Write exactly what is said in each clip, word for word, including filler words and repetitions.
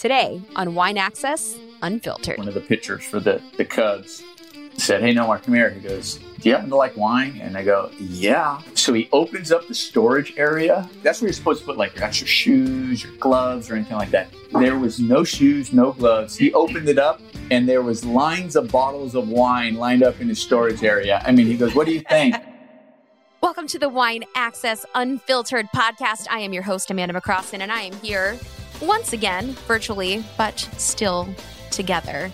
Today on Wine Access Unfiltered. One of the pitchers for the, the Cubs said, "Hey, Nomar, come here." He goes, "Do you happen to like wine?" And I go, "Yeah." So he opens up the storage area. That's where you're supposed to put like your extra shoes, your gloves, or anything like that. There was no shoes, no gloves. He opened it up and there was lines of bottles of wine lined up in the storage area. I mean, he goes, "What do you think?" Welcome to the Wine Access Unfiltered podcast. I am your host, Amanda McCrossin, and I am here once again, virtually, but still together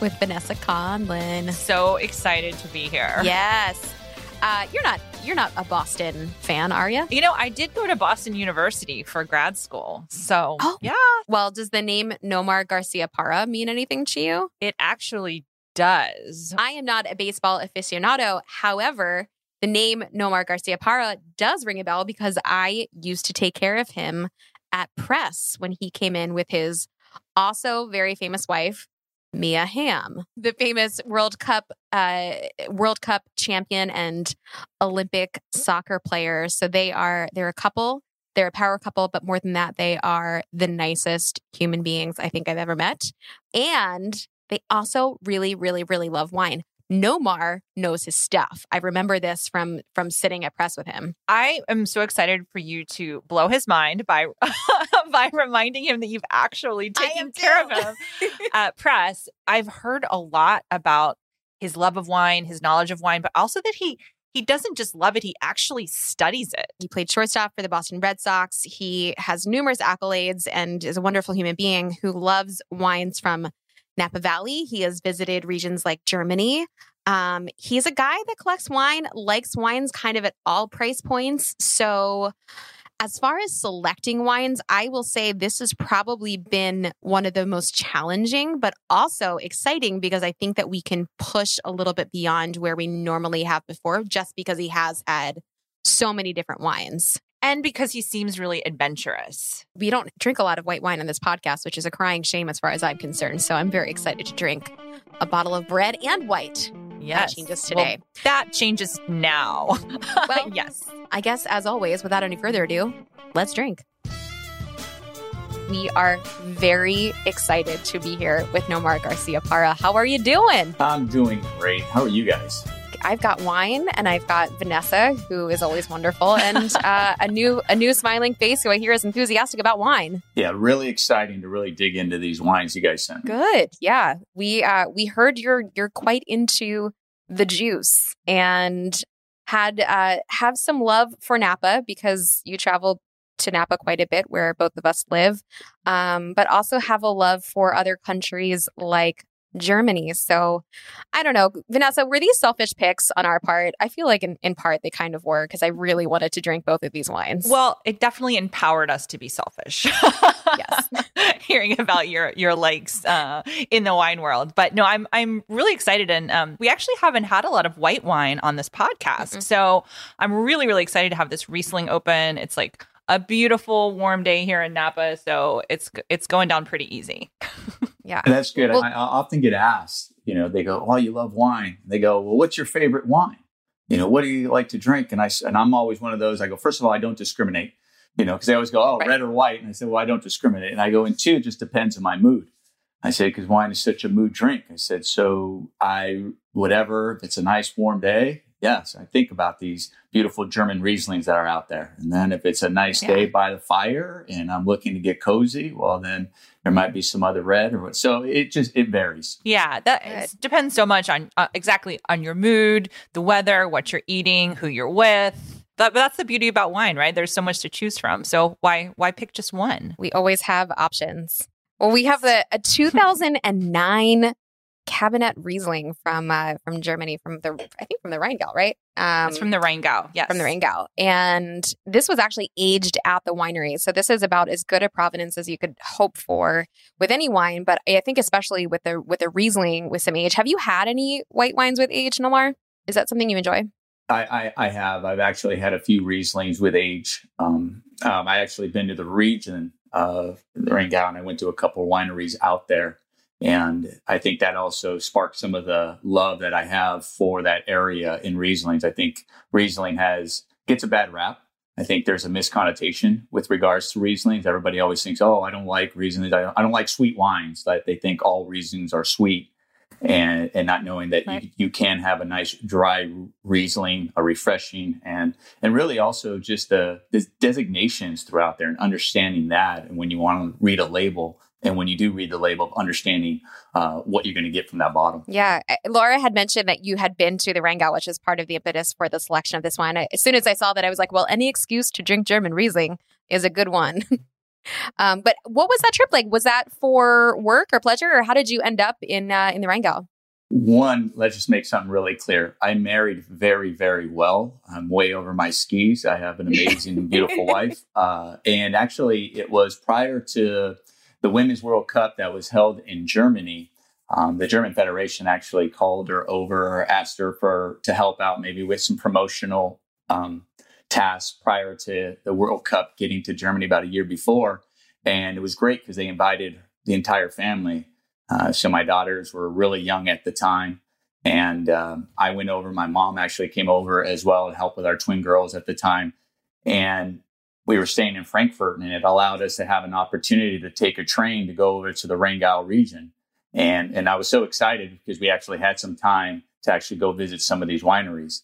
with Vanessa Conlin. So excited to be here. Yes. Uh, you're not you're not a Boston fan, are you? You know, I did go to Boston University for grad school. So, oh. yeah. Well, does the name Nomar Garciaparra mean anything to you? It actually does. I am not a baseball aficionado. However, the name Nomar Garciaparra does ring a bell because I used to take care of him at Press when he came in with his also very famous wife, Mia Hamm, the famous World Cup uh, World Cup champion and Olympic soccer player. So they are they're a couple. They're a power couple, but more than that, they are the nicest human beings I think I've ever met. And they also really, really, really love wine. Nomar knows his stuff. I remember this from from sitting at Press with him. I am so excited for you to blow his mind by by reminding him that you've actually taken care too. of him at Press. I've heard a lot about his love of wine, his knowledge of wine, but also that he he doesn't just love it, he actually studies it. He played shortstop for the Boston Red Sox. He has numerous accolades and is a wonderful human being who loves wines from Napa Valley. He has visited regions like Germany. Um, he's a guy that collects wine, likes wines kind of at all price points. So as far as selecting wines, I will say this has probably been one of the most challenging, but also exciting because I think that we can push a little bit beyond where we normally have before just because he has had so many different wines. And because he seems really adventurous. We don't drink a lot of white wine on this podcast, which is a crying shame as far as I'm concerned. So I'm very excited to drink a bottle of red and white. Yes. That changes today. Well, that changes now. Well, yes. I guess, as always, without any further ado, let's drink. We are very excited to be here with Nomar Garciaparra. How are you doing? I'm doing great. How are you guys? I've got wine and I've got Vanessa, who is always wonderful, and uh, a new a new smiling face who I hear is enthusiastic about wine. Yeah, really exciting to really dig into these wines you guys sent. Good. Yeah. We uh, we heard you're you're quite into the juice and had uh, have some love for Napa because you travel to Napa quite a bit where both of us live, um, but also have a love for other countries like Germany. So I don't know, Vanessa, were these selfish picks on our part? I feel like in, in part they kind of were because I really wanted to drink both of these wines. Well, it definitely empowered us to be selfish. Yes. Hearing about your your likes uh, in the wine world. But no, I'm I'm really excited. And um, we actually haven't had a lot of white wine on this podcast. Mm-hmm. So I'm really, really excited to have this Riesling open. It's like a beautiful warm day here in Napa. So it's it's going down pretty easy. Yeah, and that's good. Well, I, I often get asked, you know, they go, "Oh, you love wine." And they go, "Well, what's your favorite wine? You know, what do you like to drink?" And I and I'm always one of those. I go, first of all, I don't discriminate, you know, because they always go, "Oh, right. Red or white." And I say, "Well, I don't discriminate." And I go, and two, it just depends on my mood. I say, because wine is such a mood drink. I said, so I whatever. If it's a nice warm day, yes, I think about these beautiful German Rieslings that are out there. And then if it's a nice yeah. day by the fire and I'm looking to get cozy, well, then there might be some other red or what. So it just, it varies. Yeah, that is, depends so much on uh, exactly on your mood, the weather, what you're eating, who you're with. That, but that's the beauty about wine, right? There's so much to choose from. So why why pick just one? We always have options. Well, we have the, a two thousand nine Cabinet Riesling from uh, from Germany, from the I think from the Rheingau, right? Um, it's from the Rheingau, yes. From the Rheingau. And this was actually aged at the winery. So this is about as good a provenance as you could hope for with any wine, but I think especially with the with the Riesling with some age. Have you had any white wines with age, Nomar? Is that something you enjoy? I, I, I have. I've actually had a few Rieslings with age. Um, um, I actually been to the region of the Rheingau and I went to a couple of wineries out there. And I think that also sparked some of the love that I have for that area in Rieslings. I think Riesling has gets a bad rap. I think there's a misconnotation with regards to Rieslings. Everybody always thinks, oh, I don't like Rieslings. I don't, I don't like sweet wines. Like, they think all Rieslings are sweet, and, and not knowing that right. you, you can have a nice dry Riesling, a refreshing, and and really also just the, the designations throughout there and understanding that. And when you want to read a label, and when you do read the label, understanding uh, what you're going to get from that bottle. Yeah. Laura had mentioned that you had been to the Rheingau, which is part of the impetus for the selection of this wine. I, as soon as I saw that, I was like, well, any excuse to drink German Riesling is a good one. um, but what was that trip like? Was that for work or pleasure? Or how did you end up in uh, in the Rheingau? One, let's just make something really clear. I married very, very well. I'm way over my skis. I have an amazing, beautiful wife. Uh, and actually, it was prior to the Women's World Cup that was held in Germany. Um, the German Federation actually called her over, asked her for to help out maybe with some promotional um, tasks prior to the World Cup getting to Germany about a year before. And it was great because they invited the entire family. Uh, so my daughters were really young at the time. And um, I went over. My mom actually came over as well and helped with our twin girls at the time. And we were staying in Frankfurt, and it allowed us to have an opportunity to take a train to go over to the Rheingau region. And and I was so excited because we actually had some time to actually go visit some of these wineries.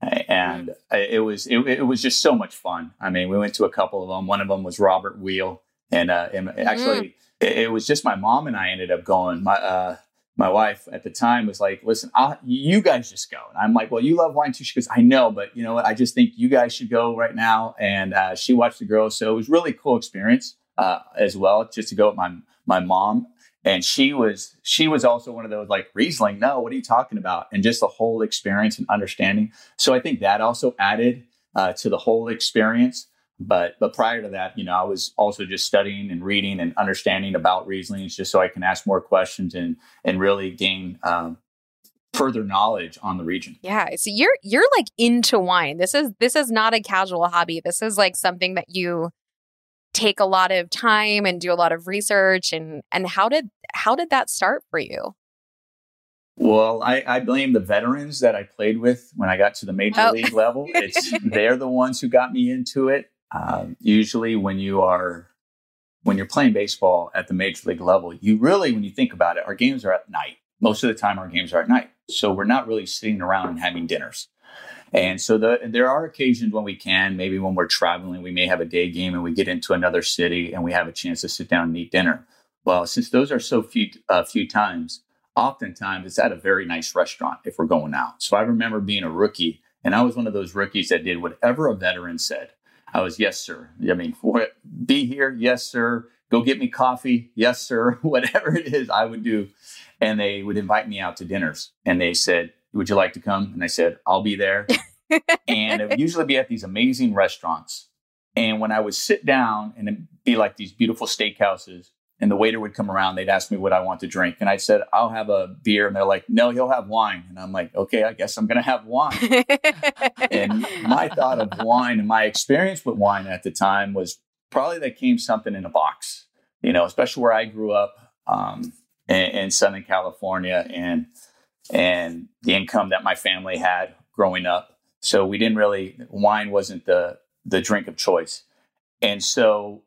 And it was it, it was just so much fun. I mean, we went to a couple of them. One of them was Robert Weil. And, uh, and actually, yeah. it, it was just my mom and I ended up going. My uh, my wife at the time was like, listen, I'll, you guys just go. And I'm like, well, you love wine too. She goes, I know, but you know what? I just think you guys should go right now. And uh, she watched the girls. So it was really cool experience uh, as well, just to go with my my mom. And she was she was also one of those like, Riesling, no, what are you talking about? And just the whole experience and understanding. So I think that also added uh, to the whole experience. But but prior to that, you know, I was also just studying and reading and understanding about Rieslings just so I can ask more questions and and really gain um, further knowledge on the region. Yeah. So you're you're like into wine. This is this is not a casual hobby. This is like something that you take a lot of time and do a lot of research. And and how did how did that start for you? Well, I, I blame the veterans that I played with when I got to the major oh. league level. It's they're the ones who got me into it. Um, usually when you are, when you're playing baseball at the major league level, you really, when you think about it, our games are at night. Most of the time our games are at night. So we're not really sitting around and having dinners. And so the, there are occasions when we can, maybe when we're traveling, we may have a day game and we get into another city and we have a chance to sit down and eat dinner. Well, since those are so few, uh, few times, oftentimes it's at a very nice restaurant if we're going out. So I remember being a rookie, and I was one of those rookies that did whatever a veteran said. I was, yes, sir. I mean, be here. Yes, sir. Go get me coffee. Yes, sir. Whatever it is I would do. And they would invite me out to dinners. And they said, would you like to come? And I said, I'll be there. And it would usually be at these amazing restaurants. And when I would sit down, and it'd be like these beautiful steakhouses, and the waiter would come around, they'd ask me what I want to drink. And I said, I'll have a beer. And they're like, no, he'll have wine. And I'm like, okay, I guess I'm going to have wine. And my thought of wine and my experience with wine at the time was probably that came something in a box, you know, especially where I grew up um, in, in Southern California and, and the income that my family had growing up. So we didn't really, wine wasn't the, the drink of choice. And so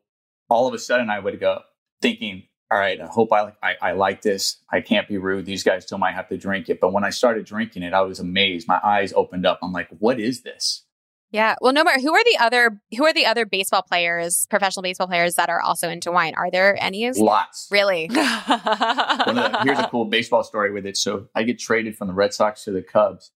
all of a sudden I would go, thinking, all right, I hope I, I I like this. I can't be rude. These guys still might have to drink it. But when I started drinking it, I was amazed. My eyes opened up. I'm like, what is this? Yeah. Well, Nomar, who are the other who are the other baseball players, professional baseball players that are also into wine? Are there any? Lots. Really? the, here's a cool baseball story with it. So I get traded from the Red Sox to the Cubs.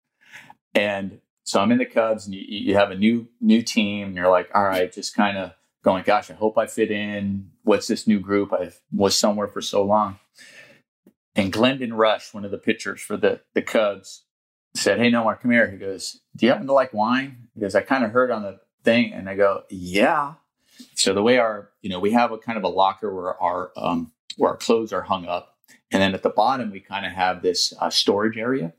And so I'm in the Cubs, and you, you have a new new team, and you're like, all right, just kind of going, gosh, I hope I fit in. What's this new group? I was somewhere for so long. And Glendon Rusch, one of the pitchers for the, the Cubs, said, hey, Nomar, come here. He goes, do you happen to like wine? He goes, I kind of heard on the thing. And I go, yeah. So the way our, you know, we have a kind of a locker where our, um, where our clothes are hung up. And then at the bottom, we kind of have this uh, storage area.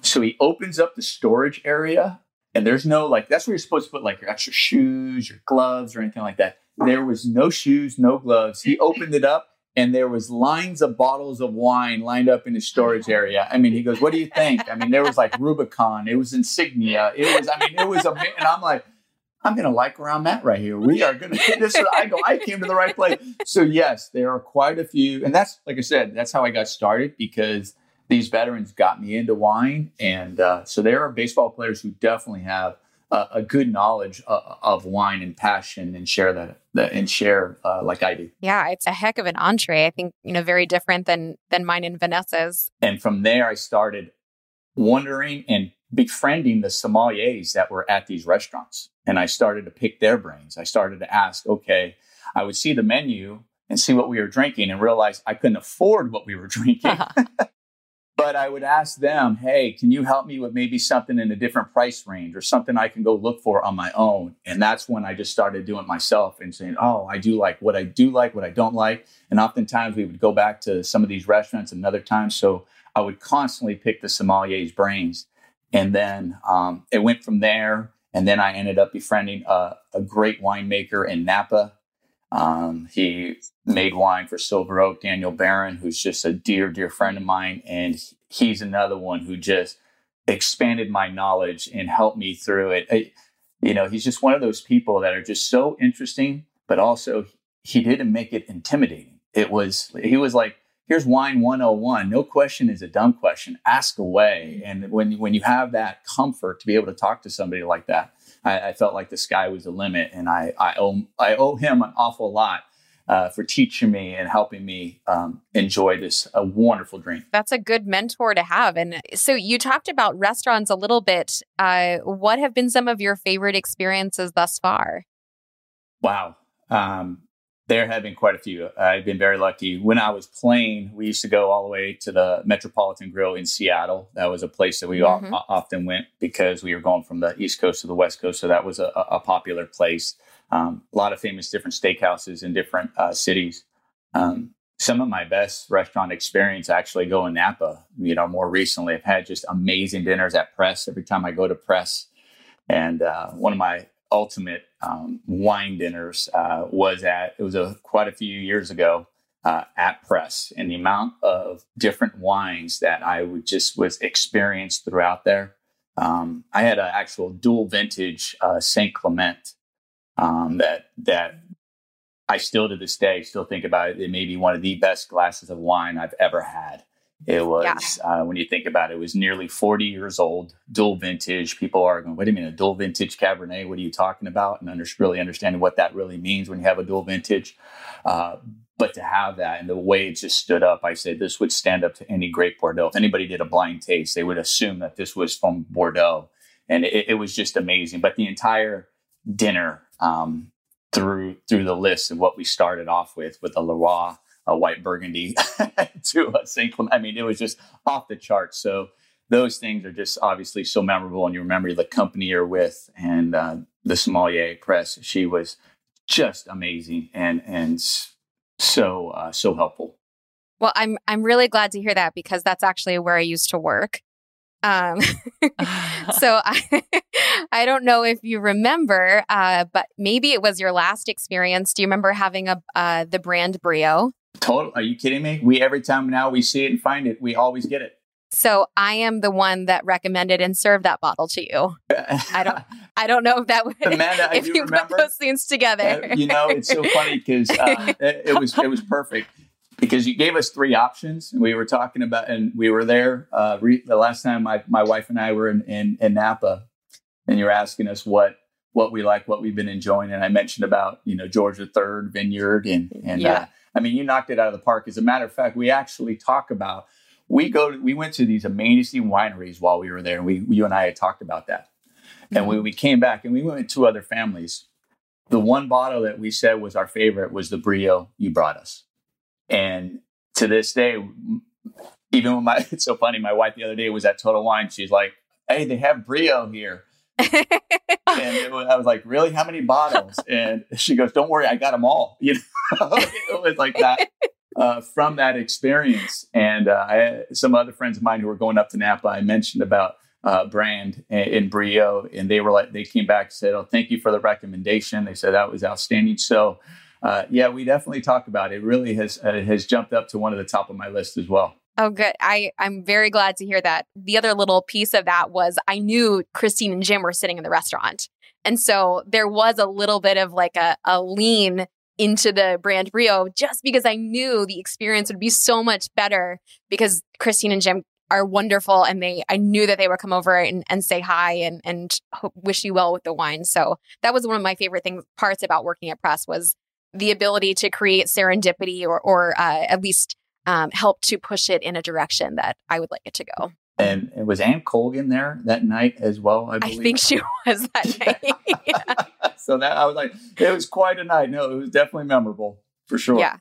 So he opens up the storage area. And there's no, like, that's where you're supposed to put, like, your extra shoes, your gloves, or anything like that. There was no shoes, no gloves. He opened it up, and there was lines of bottles of wine lined up in his storage area. I mean, he goes, what do you think? I mean, there was, like, Rubicon. It was Insignia. It was, I mean, it was, a, and I'm like, I'm going to like where I'm at right here. We are going to, this is, I go, I came to the right place. So yes, there are quite a few. And that's, like I said, that's how I got started, because these veterans got me into wine. And uh, so there are baseball players who definitely have uh, a good knowledge uh, of wine and passion and share that, that and share uh, like I do. Yeah. It's a heck of an entree. I think, you know, very different than, than mine and Vanessa's. And from there, I started wondering and befriending the sommeliers that were at these restaurants. And I started to pick their brains. I started to ask, okay, I would see the menu and see what we were drinking and realize I couldn't afford what we were drinking. Uh-huh. But I would ask them, hey, can you help me with maybe something in a different price range or something I can go look for on my own? And that's when I just started doing it myself and saying, oh, I do like what I do like, what I don't like. And oftentimes we would go back to some of these restaurants another time. So I would constantly pick the sommelier's brains. And then um, it went from there. And then I ended up befriending a, a great winemaker in Napa. Um, he made wine for Silver Oak, Daniel Barron, who's just a dear, dear friend of mine. And he's another one who just expanded my knowledge and helped me through it. I, you know, he's just one of those people that are just so interesting, but also he didn't make it intimidating. It was, he was like, here's wine one oh one. No question is a dumb question. Ask away. And when, when you have that comfort to be able to talk to somebody like that, I, I felt like the sky was the limit. And I, I, owe, I owe him an awful lot uh, for teaching me and helping me um, enjoy this a wonderful drink. That's a good mentor to have. And so you talked about restaurants a little bit. Uh, what have been some of your favorite experiences thus far? Wow. Um There have been quite a few. I've been very lucky. When I was playing, we used to go all the way to the Metropolitan Grill in Seattle. That was a place that we mm-hmm. all, often went because we were going from the East Coast to the West Coast. So that was a, a popular place. Um, a lot of famous different steakhouses in different uh, cities. Um, some of my best restaurant experience actually go in Napa. You know, more recently, I've had just amazing dinners at Press every time I go to Press. And uh, one of my ultimate um, wine dinners uh, was at, it was a, quite a few years ago uh, at Press, and the amount of different wines that I would just was experienced throughout there. Um, I had an actual dual vintage uh, Saint Clement um, that, that I still to this day, still think about it. It may be one of the best glasses of wine I've ever had. It was, yeah. uh, when you think about it, it was nearly forty years old, dual vintage. People are going, wait a minute, a dual vintage Cabernet, what are you talking about? And under, really understanding what that really means when you have a dual vintage. Uh, but to have that and the way it just stood up, I said, this would stand up to any great Bordeaux. If anybody did a blind taste, they would assume that this was from Bordeaux. And it, it was just amazing. But the entire dinner um, through through the list of what we started off with, with the Leroy, a white Burgundy to a Saint Clement. I mean, it was just off the charts. So those things are just obviously so memorable. And you remember the company you're with, and uh, the sommelier Press. She was just amazing and and so, uh, so helpful. Well, I'm I'm really glad to hear that, because that's actually where I used to work. Um, so I, I don't know if you remember, uh, but maybe it was your last experience. Do you remember having a uh, the brand Brio? Total. Are you kidding me? We every time now we see it and find it, we always get it. So I am the one that recommended and served that bottle to you. I don't. I don't know if that would. Amanda, if you remember, put those things together. Uh, you know, it's so funny because uh, it, it was it was perfect because you gave us three options. And we were talking about, and we were there uh, re- the last time my my wife and I were in, in in Napa, and you were asking us what what we like, what we've been enjoying, and I mentioned about you know George the Third Vineyard and and. Yeah. Uh, I mean, you knocked it out of the park. As a matter of fact, we actually talk about, we go, to, we went to these amazing wineries while we were there. And we, you and I had talked about that. Mm-hmm. And when we came back and we went with two other families, the one bottle that we said was our favorite was the Brio you brought us. And to this day, even when my, it's so funny, my wife the other day was at Total Wine. She's like, hey, they have Brio here. And it was, I was like, really? How many bottles? And she goes, don't worry, I got them all. You know, it was like that uh, from that experience. And uh, I, some other friends of mine who were going up to Napa, I mentioned about uh, brand in Brio, and they were like, they came back and said, oh, thank you for the recommendation. They said that was outstanding. So, uh, yeah, we definitely talk about it. It really has uh, has jumped up to one of the top of my list as well. Oh, good. I, I'm very glad to hear that. The other little piece of that was I knew Christine and Jim were sitting in the restaurant. And so there was a little bit of like a, a lean into the brand Brio, just because I knew the experience would be so much better because Christine and Jim are wonderful, and they I knew that they would come over and, and say hi and and hope, wish you well with the wine. So that was one of my favorite things parts about working at Press was the ability to create serendipity or or uh, at least um, help to push it in a direction that I would like it to go. And was Ann Colgan there that night as well? I, believe. I think she was that night. Yeah. So that I was like, it was quite a night. No, it was definitely memorable for sure. Yeah,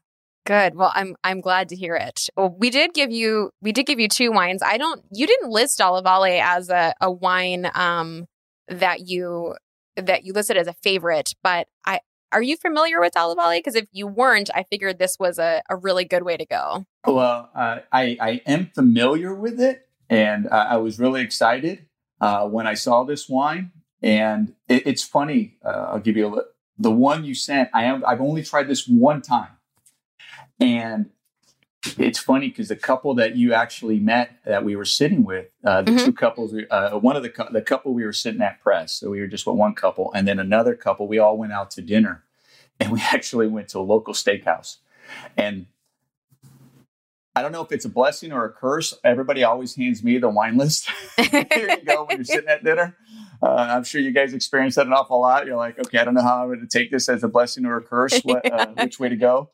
good. Well, I'm I'm glad to hear it. Well, we did give you we did give you two wines. I don't. You didn't list Dalla Valle as a a wine um, that you that you listed as a favorite. But I are you familiar with Dalla Valle? Because if you weren't, I figured this was a, a really good way to go. Well, uh, I I am familiar with it. And uh, I was really excited uh, when I saw this wine. And it, it's funny. Uh, I'll give you a look. The one you sent, I am, I've only tried this one time. And it's funny because the couple that you actually met that we were sitting with, uh, the mm-hmm. two couples, uh, one of the, the couple we were sitting at Press. So we were just with one couple. And then another couple, we all went out to dinner. And we actually went to a local steakhouse. And I don't know if it's a blessing or a curse. Everybody always hands me the wine list. Here you go when you're sitting at dinner. Uh, I'm sure you guys experience that an awful lot. You're like, okay, I don't know how I'm going to take this as a blessing or a curse, what, yeah. uh, which way to go.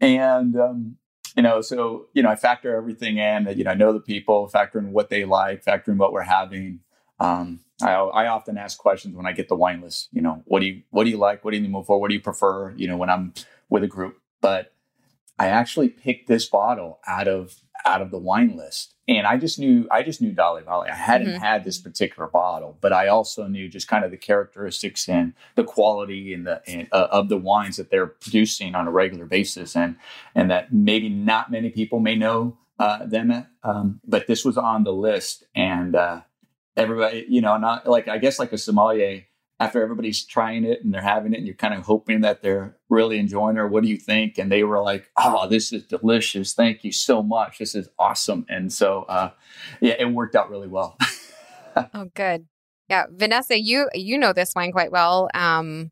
And, um, you know, so, you know, I factor everything in. You know, I know the people, factor in what they like, factor in what we're having. Um, I, I often ask questions when I get the wine list. You know, what do you, what do you like? What do you move for? What do you prefer? You know, when I'm with a group. But I actually picked this bottle out of out of the wine list, and I just knew I just knew Dalla Valle. I hadn't mm-hmm. had this particular bottle, but I also knew just kind of the characteristics and the quality and the and, uh, of the wines that they're producing on a regular basis, and and that maybe not many people may know uh, them, um, but this was on the list, and uh, everybody, you know, not like I guess like a sommelier. After everybody's trying it and they're having it and you're kind of hoping that they're really enjoying it, or what do you think? And they were like, oh, this is delicious. Thank you so much. This is awesome. And so, uh, yeah, it worked out really well. Oh, good. Yeah. Vanessa, you, you know this wine quite well. Um,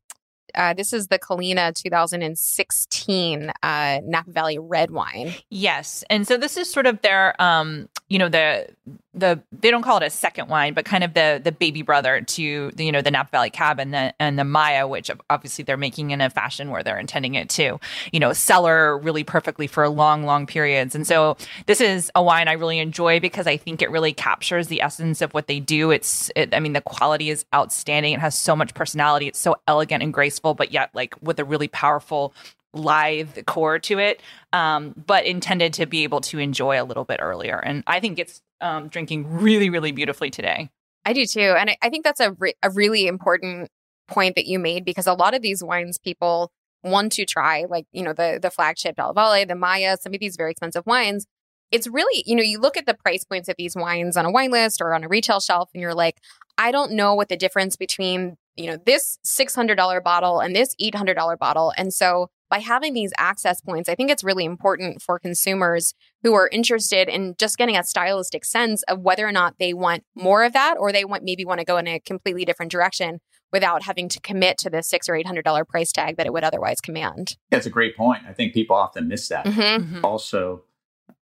uh, this is the Kalina twenty sixteen uh, Napa Valley red wine. Yes. And so this is sort of their, um, you know, the, the, they don't call it a second wine, but kind of the, the baby brother to the, you know, the Napa Valley Cab and the, and the Maya, which obviously they're making in a fashion where they're intending it to, you know, cellar really perfectly for long, long periods. And so this is a wine I really enjoy because I think it really captures the essence of what they do. It's, it, I mean, the quality is outstanding. It has so much personality. It's so elegant and graceful, but yet like with a really powerful live core to it, um, but intended to be able to enjoy a little bit earlier. And I think it's um, drinking really, really beautifully today. I do too. And I, I think that's a, re- a really important point that you made, because a lot of these wines people want to try, like, you know, the, the flagship Dalla Valle, the Maya, some of these very expensive wines. It's really, you know, you look at the price points of these wines on a wine list or on a retail shelf and you're like, I don't know what the difference between, you know, this six hundred dollars bottle and this eight hundred dollars bottle. And so by having these access points, I think it's really important for consumers who are interested in just getting a stylistic sense of whether or not they want more of that, or they want maybe want to go in a completely different direction without having to commit to the six or eight hundred dollars price tag that it would otherwise command. That's a great point. I think people often miss that. Mm-hmm. Also,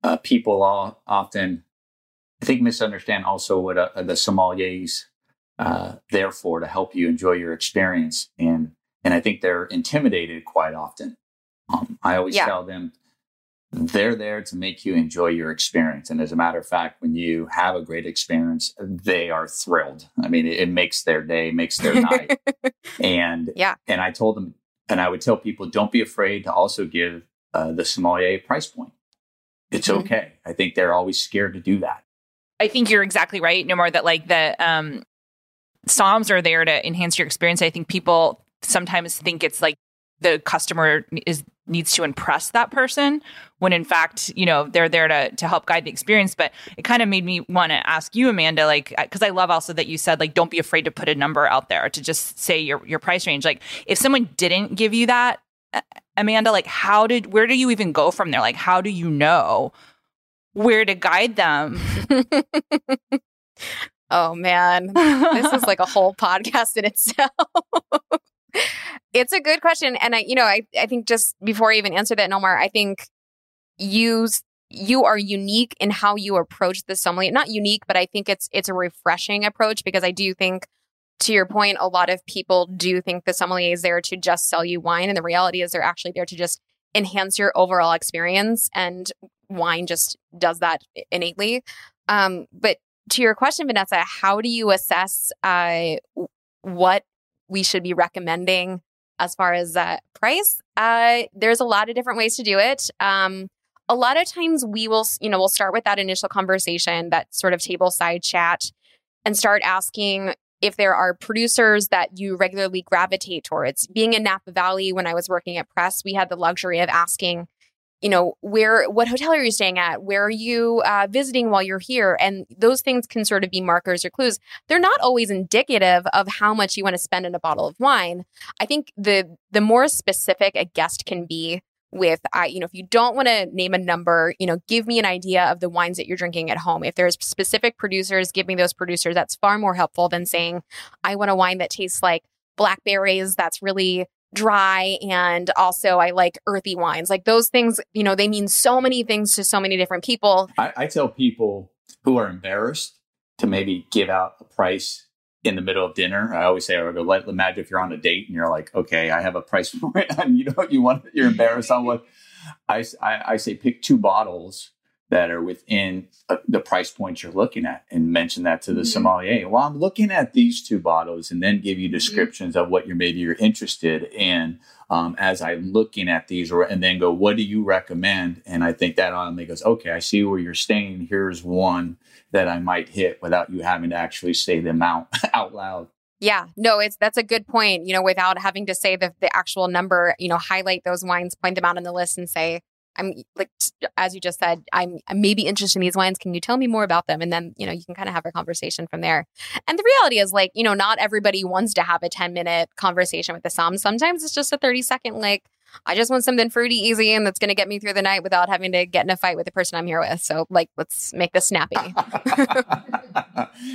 uh, people all often, I think, misunderstand also what uh, the sommeliers uh, there for to help you enjoy your experience. And And I think they're intimidated quite often. Um, I always yeah. tell them they're there to make you enjoy your experience. And as a matter of fact, when you have a great experience, they are thrilled. I mean, it, it makes their day, makes their night. And yeah. and I told them, and I would tell people, don't be afraid to also give uh, the sommelier a price point. It's mm-hmm. okay. I think they're always scared to do that. I think you're exactly right, Nomar, that like the um, somms are there to enhance your experience. I think people sometimes think it's like the customer is needs to impress that person, when in fact, you know, they're there to to help guide the experience. But it kind of made me want to ask you, Amanda, like, because I love also that you said, like, don't be afraid to put a number out there, to just say your your price range. Like, if someone didn't give you that, Amanda, like, how did where do you even go from there? Like, how do you know where to guide them? Oh, man. This is like a whole podcast in itself. It's a good question. And, I, you know, I, I think just before I even answer that, Nomar, I think you, you are unique in how you approach the sommelier. Not unique, but I think it's it's a refreshing approach, because I do think, to your point, a lot of people do think the sommelier is there to just sell you wine. And the reality is they're actually there to just enhance your overall experience. And wine just does that innately. Um, but to your question, Vanessa, how do you assess uh, what we should be recommending as far as uh, price? Uh, there's a lot of different ways to do it. Um, a lot of times we will, you know, we'll start with that initial conversation, that sort of table side chat, and start asking if there are producers that you regularly gravitate towards. Being in Napa Valley, when I was working at Press, we had the luxury of asking, you know, where, what hotel are you staying at? Where are you uh, visiting while you're here? And those things can sort of be markers or clues. They're not always indicative of how much you want to spend on a bottle of wine. I think the the more specific a guest can be with, uh, you know, if you don't want to name a number, you know, give me an idea of the wines that you're drinking at home. If there's specific producers, give me those producers. That's far more helpful than saying, I want a wine that tastes like blackberries, that's really dry, and also I like earthy wines. Like those things, you know, they mean so many things to so many different people. I, I tell people who are embarrassed to maybe give out a price in the middle of dinner. I always say, I go, like, imagine if you're on a date and you're like, okay, I have a price for it, and you know, you want, you're embarrassed. I'm like, I, I, I say, pick two bottles that are within the price point you're looking at and mention that to the mm-hmm. sommelier. Well, I'm looking at these two bottles, and then give you descriptions mm-hmm. of what you're maybe you're interested in um, as I'm looking at these, or, and then go, what do you recommend? And I think that on, they goes, okay, I see where you're staying. Here's one that I might hit without you having to actually say them out, out loud. Yeah, no, it's that's a good point. You know, without having to say the, the actual number, you know, highlight those wines, point them out on the list and say, I'm like, as you just said, I'm, I'm maybe interested in these wines. Can you tell me more about them? And then, you know, you can kind of have a conversation from there. And the reality is, like, you know, not everybody wants to have a ten minute conversation with the somm. Sometimes it's just a thirty second, like, I just want something fruity, easy, and that's going to get me through the night without having to get in a fight with the person I'm here with. So, like, let's make this snappy.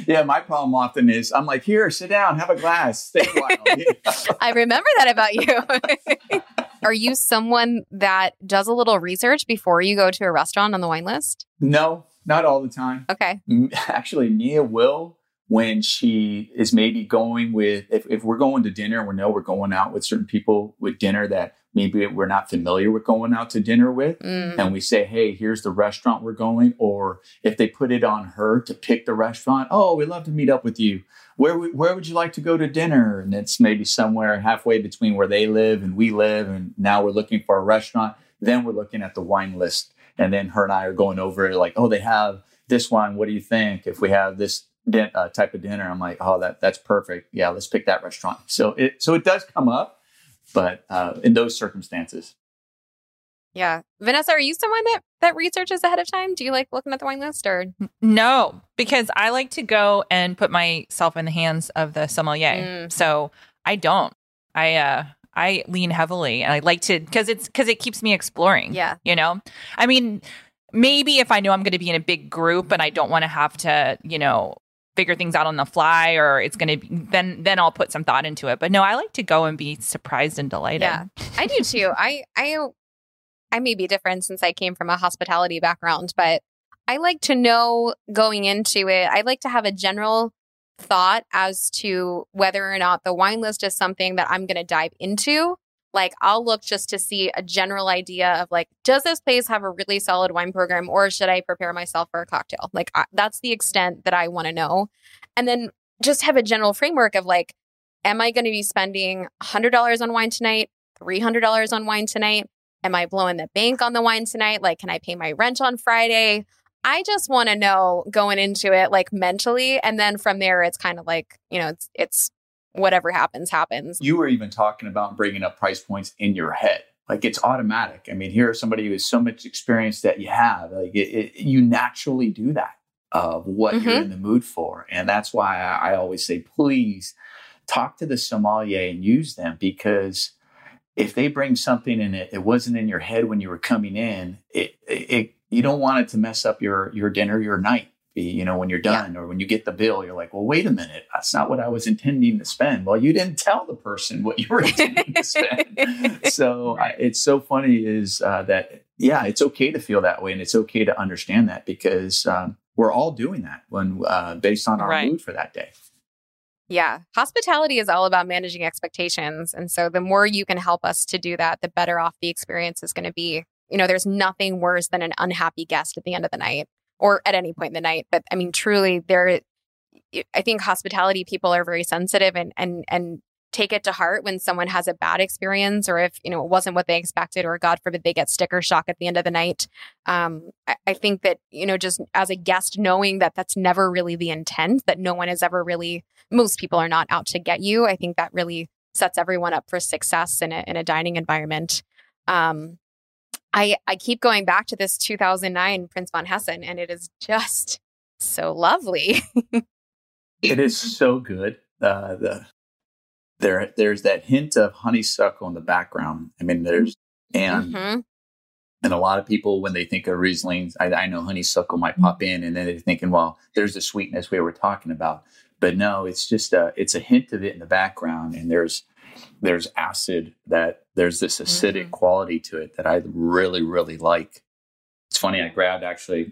Yeah, my problem often is I'm like, here, sit down, have a glass, stay a while. I remember that about you. Are you someone that does a little research before you go to a restaurant on the wine list? No, not all the time. Okay. Actually, Mia will. When she is maybe going with, if, if we're going to dinner, we know we're going out with certain people with dinner that maybe we're not familiar with going out to dinner with. Mm. And we say, hey, here's the restaurant we're going. Or if they put it on her to pick the restaurant, oh, we'd love to meet up with you. Where, w- where would you like to go to dinner? And it's maybe somewhere halfway between where they live and we live. And now we're looking for a restaurant. Then we're looking at the wine list. And then her and I are going over it like, oh, they have this wine. What do you think? If we have this Din- uh, type of dinner, I'm like, oh, that that's perfect. Yeah, let's pick that restaurant. So it so it does come up, but uh, in those circumstances. Yeah, Vanessa, are you someone that that researches ahead of time? Do you like looking at the wine list, or no? Because I like to go and put myself in the hands of the sommelier. Mm. So I don't. I uh, I lean heavily, and I like to because it's because it keeps me exploring. Yeah, you know, I mean, maybe if I know I'm going to be in a big group and I don't want to have to, you know, figure things out on the fly, or it's going to be, then then I'll put some thought into it. But no, I like to go and be surprised and delighted. Yeah, I do too. I, I, I may be different since I came from a hospitality background, but I like to know going into it. I like to have a general thought as to whether or not the wine list is something that I'm going to dive into. Like, I'll look just to see a general idea of, like, does this place have a really solid wine program, or should I prepare myself for a cocktail? Like, I, that's the extent that I want to know. And then just have a general framework of, like, am I going to be spending one hundred dollars on wine tonight, three hundred dollars on wine tonight? Am I blowing the bank on the wine tonight? Like, can I pay my rent on Friday? I just want to know going into it, like, mentally. And then from there, it's kind of like, you know, it's, it's, whatever happens, happens. You were even talking about bringing up price points in your head. Like, it's automatic. I mean, here is somebody who has so much experience that you have. Like, it, it, you naturally do that of what mm-hmm. you're in the mood for. And that's why I, I always say, please talk to the sommelier and use them, because if they bring something and it, it wasn't in your head when you were coming in, it, it, it you don't want it to mess up your, your dinner, your night. be, you know, when you're done yeah. or when you get the bill, you're like, well, wait a minute, that's not what I was intending to spend. Well, you didn't tell the person what you were intending to spend. So right. I, it's so funny is uh, that, yeah, it's okay to feel that way. And it's okay to understand that because um, we're all doing that when uh, based on our right. mood for that day. Yeah. Hospitality is all about managing expectations. And so the more you can help us to do that, the better off the experience is going to be. You know, there's nothing worse than an unhappy guest at the end of the night or at any point in the night. But I mean, truly, there, I think hospitality people are very sensitive and and and take it to heart when someone has a bad experience or if, you know, it wasn't what they expected or God forbid they get sticker shock at the end of the night. Um, I, I think that, you know, just as a guest, knowing that that's never really the intent, that no one is ever really, most people are not out to get you. I think that really sets everyone up for success in a, in a dining environment. Um, I, I keep going back to this two thousand nine Prinz von Hessen, and it is just so lovely. It is so good. Uh, the there there's that hint of honeysuckle in the background. I mean, there's and mm-hmm. and a lot of people when they think of Riesling, I, I know honeysuckle might pop in, and then they're thinking, well, there's the sweetness we were talking about, but no, it's just a it's a hint of it in the background, and there's. There's acid that there's this acidic mm-hmm. quality to it that I really, really like. It's funny. I grabbed actually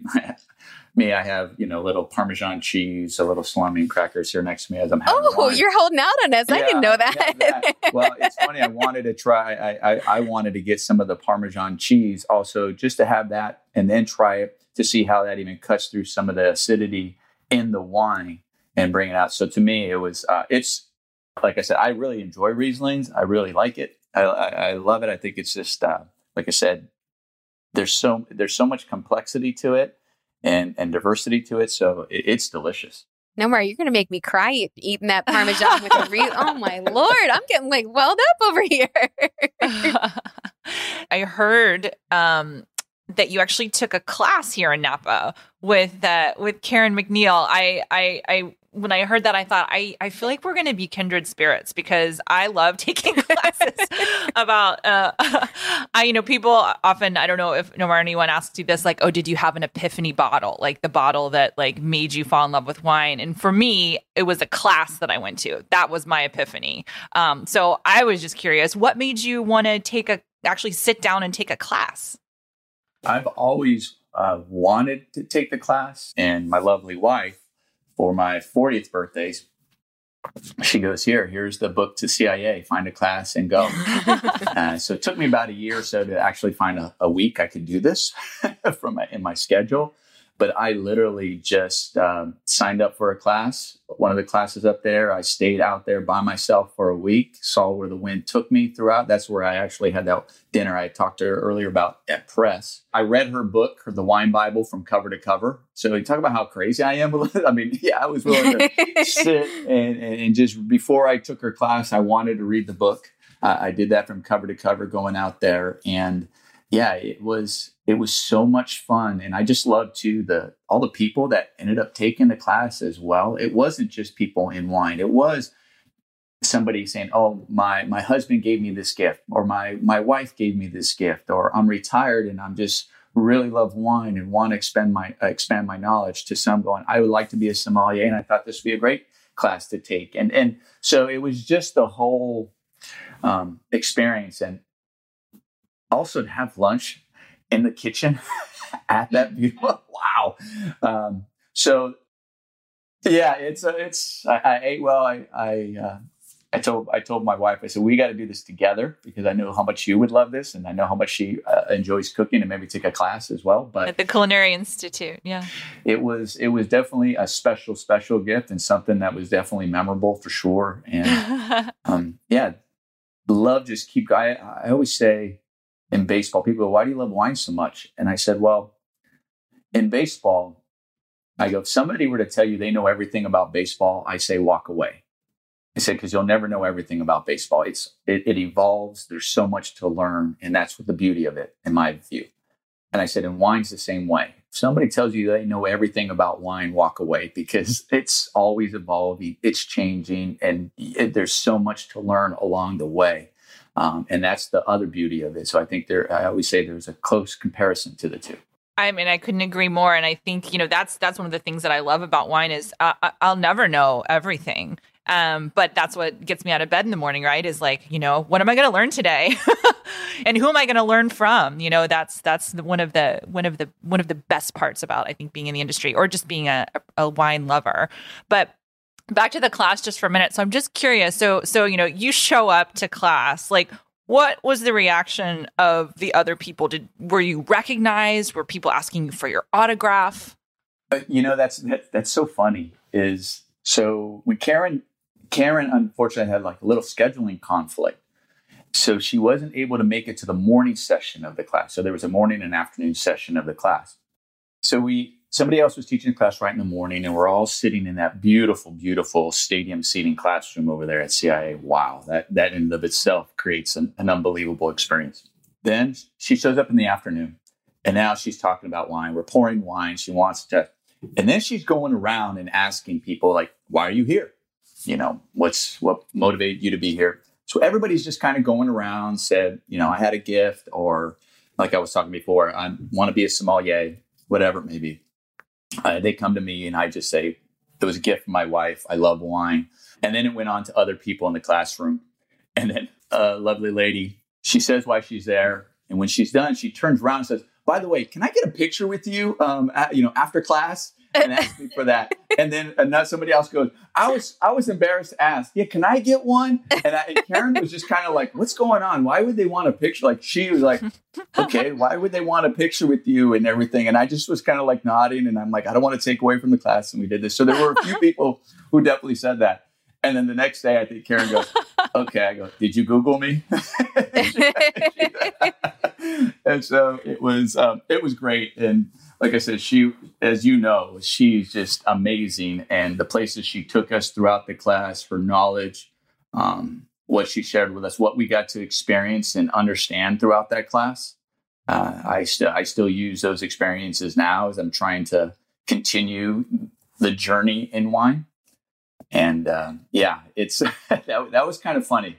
me. I have, you know, little Parmesan cheese, a little salami and crackers here next to me as I'm having Oh, wine. You're holding out on us. Yeah, I didn't know that. Yeah, that. Well, it's funny. I wanted to try. I, I, I wanted to get some of the Parmesan cheese also just to have that and then try it to see how that even cuts through some of the acidity in the wine and bring it out. So to me, it was uh, it's. Like I said, I really enjoy Rieslings. I really like it. I, I, I love it. I think it's just, uh, like I said, there's so there's so much complexity to it and, and diversity to it. So it, it's delicious. Nomar, you're going to make me cry eating that Parmesan with a Riesling. Oh, my Lord. I'm getting like welled up over here. I heard um, that you actually took a class here in Napa with uh, with Karen McNeil. I I I. When I heard that, I thought, I, I feel like we're going to be kindred spirits because I love taking classes about, uh, I, you know, people often, I don't know if Nomar, anyone asks you this, like, oh, did you have an epiphany bottle? Like the bottle that like made you fall in love with wine. And for me, it was a class that I went to. That was my epiphany. Um, so I was just curious, what made you want to take a, actually sit down and take a class? I've always uh, wanted to take the class, and my lovely wife, for my fortieth birthday, she goes, here, here's the book to C I A, find a class and go. uh, so it took me about a year or so to actually find a, a week I could do this from my, in my schedule. But I literally just um, signed up for a class, one of the classes up there. I stayed out there by myself for a week, saw where the wind took me throughout. That's where I actually had that dinner I talked to her earlier about at Press. I read her book, The Wine Bible, from cover to cover. So you talk about how crazy I am. I mean, yeah, I was willing to sit and, and just before I took her class, I wanted to read the book. Uh, I did that from cover to cover going out there. And yeah, it was it was so much fun. And I just loved too the all the people that ended up taking the class as well. It wasn't just people in wine. It was somebody saying, oh, my my husband gave me this gift, or my my wife gave me this gift, or I'm retired and I'm just really love wine and want to expand my uh, expand my knowledge to some going, I would like to be a sommelier, and I thought this would be a great class to take. And and so it was just the whole um, experience. And also to have lunch in the kitchen at that beautiful, wow. Um, so yeah, it's, uh, it's, I, I ate well, I, I, uh, I told, I told my wife, I said, we got to do this together because I know how much you would love this. And I know how much she uh, enjoys cooking, and maybe take a class as well. But at the Culinary Institute. Yeah, it was, it was definitely a special, special gift and something that was definitely memorable for sure. And, um, yeah, love just keep, I, I always say, in baseball, people go, why do you love wine so much? And I said, well, in baseball, I go, if somebody were to tell you they know everything about baseball, I say, walk away. I said, because you'll never know everything about baseball. It's it, it evolves. There's so much to learn. And that's what the beauty of it, in my view. And I said, and wine's the same way. If somebody tells you they know everything about wine, walk away, because it's always evolving. It's changing. And it, there's so much to learn along the way. Um, and that's the other beauty of it. So I think there, I always say there's a close comparison to the two. I mean, I couldn't agree more. And I think, you know, that's that's one of the things that I love about wine is uh, I'll never know everything. Um, but that's what gets me out of bed in the morning, right? Is like, you know, what am I going to learn today? And who am I going to learn from? You know, that's that's the, one of the one of the one of the best parts about, I think, being in the industry or just being a, a wine lover. But back to the class just for a minute. So I'm just curious. So so, you know, you show up to class, like, what was the reaction of the other people? Did were you recognized? Were people asking you for your autograph? You know, that's that, that's so funny. Is so when Karen Karen unfortunately had like a little scheduling conflict, so she wasn't able to make it to the morning session of the class. So there was a morning and afternoon session of the class. So we somebody else was teaching the class right in the morning, and we're all sitting in that beautiful, beautiful stadium seating classroom over there at C I A. Wow, that that in and of itself creates an, an unbelievable experience. Then she shows up in the afternoon, and now she's talking about wine. We're pouring wine. She wants to, and then she's going around and asking people like, "Why are you here? You know, what's what motivated you to be here?" So everybody's just kind of going around, said, "You know, I had a gift," or like I was talking before, "I want to be a sommelier," whatever it may be. Uh, they come to me and I just say, it was a gift from my wife. I love wine. And then it went on to other people in the classroom. And then a lovely lady, she says why she's there. And when she's done, she turns around and says, by the way, can I get a picture with you, um, at, you know, after class? And asked me for that. And then another, somebody else goes, I was I was embarrassed to ask. Yeah, can I get one? And, I, and Karen was just kind of like, what's going on? Why would they want a picture? Like she was like, okay, why would they want a picture with you and everything? And I just was kind of like nodding. And I'm like, I don't want to take away from the class. And we did this. So there were a few people who definitely said that. And then the next day, I think Karen goes, okay, I go, did you Google me? And so it was um, it was great. And like I said, she, as you know, she's just amazing. And the places she took us throughout the class, her knowledge, um, what she shared with us, what we got to experience and understand throughout that class. Uh, I, st- I still use those experiences now as I'm trying to continue the journey in wine. And uh, yeah, it's that, that was kind of funny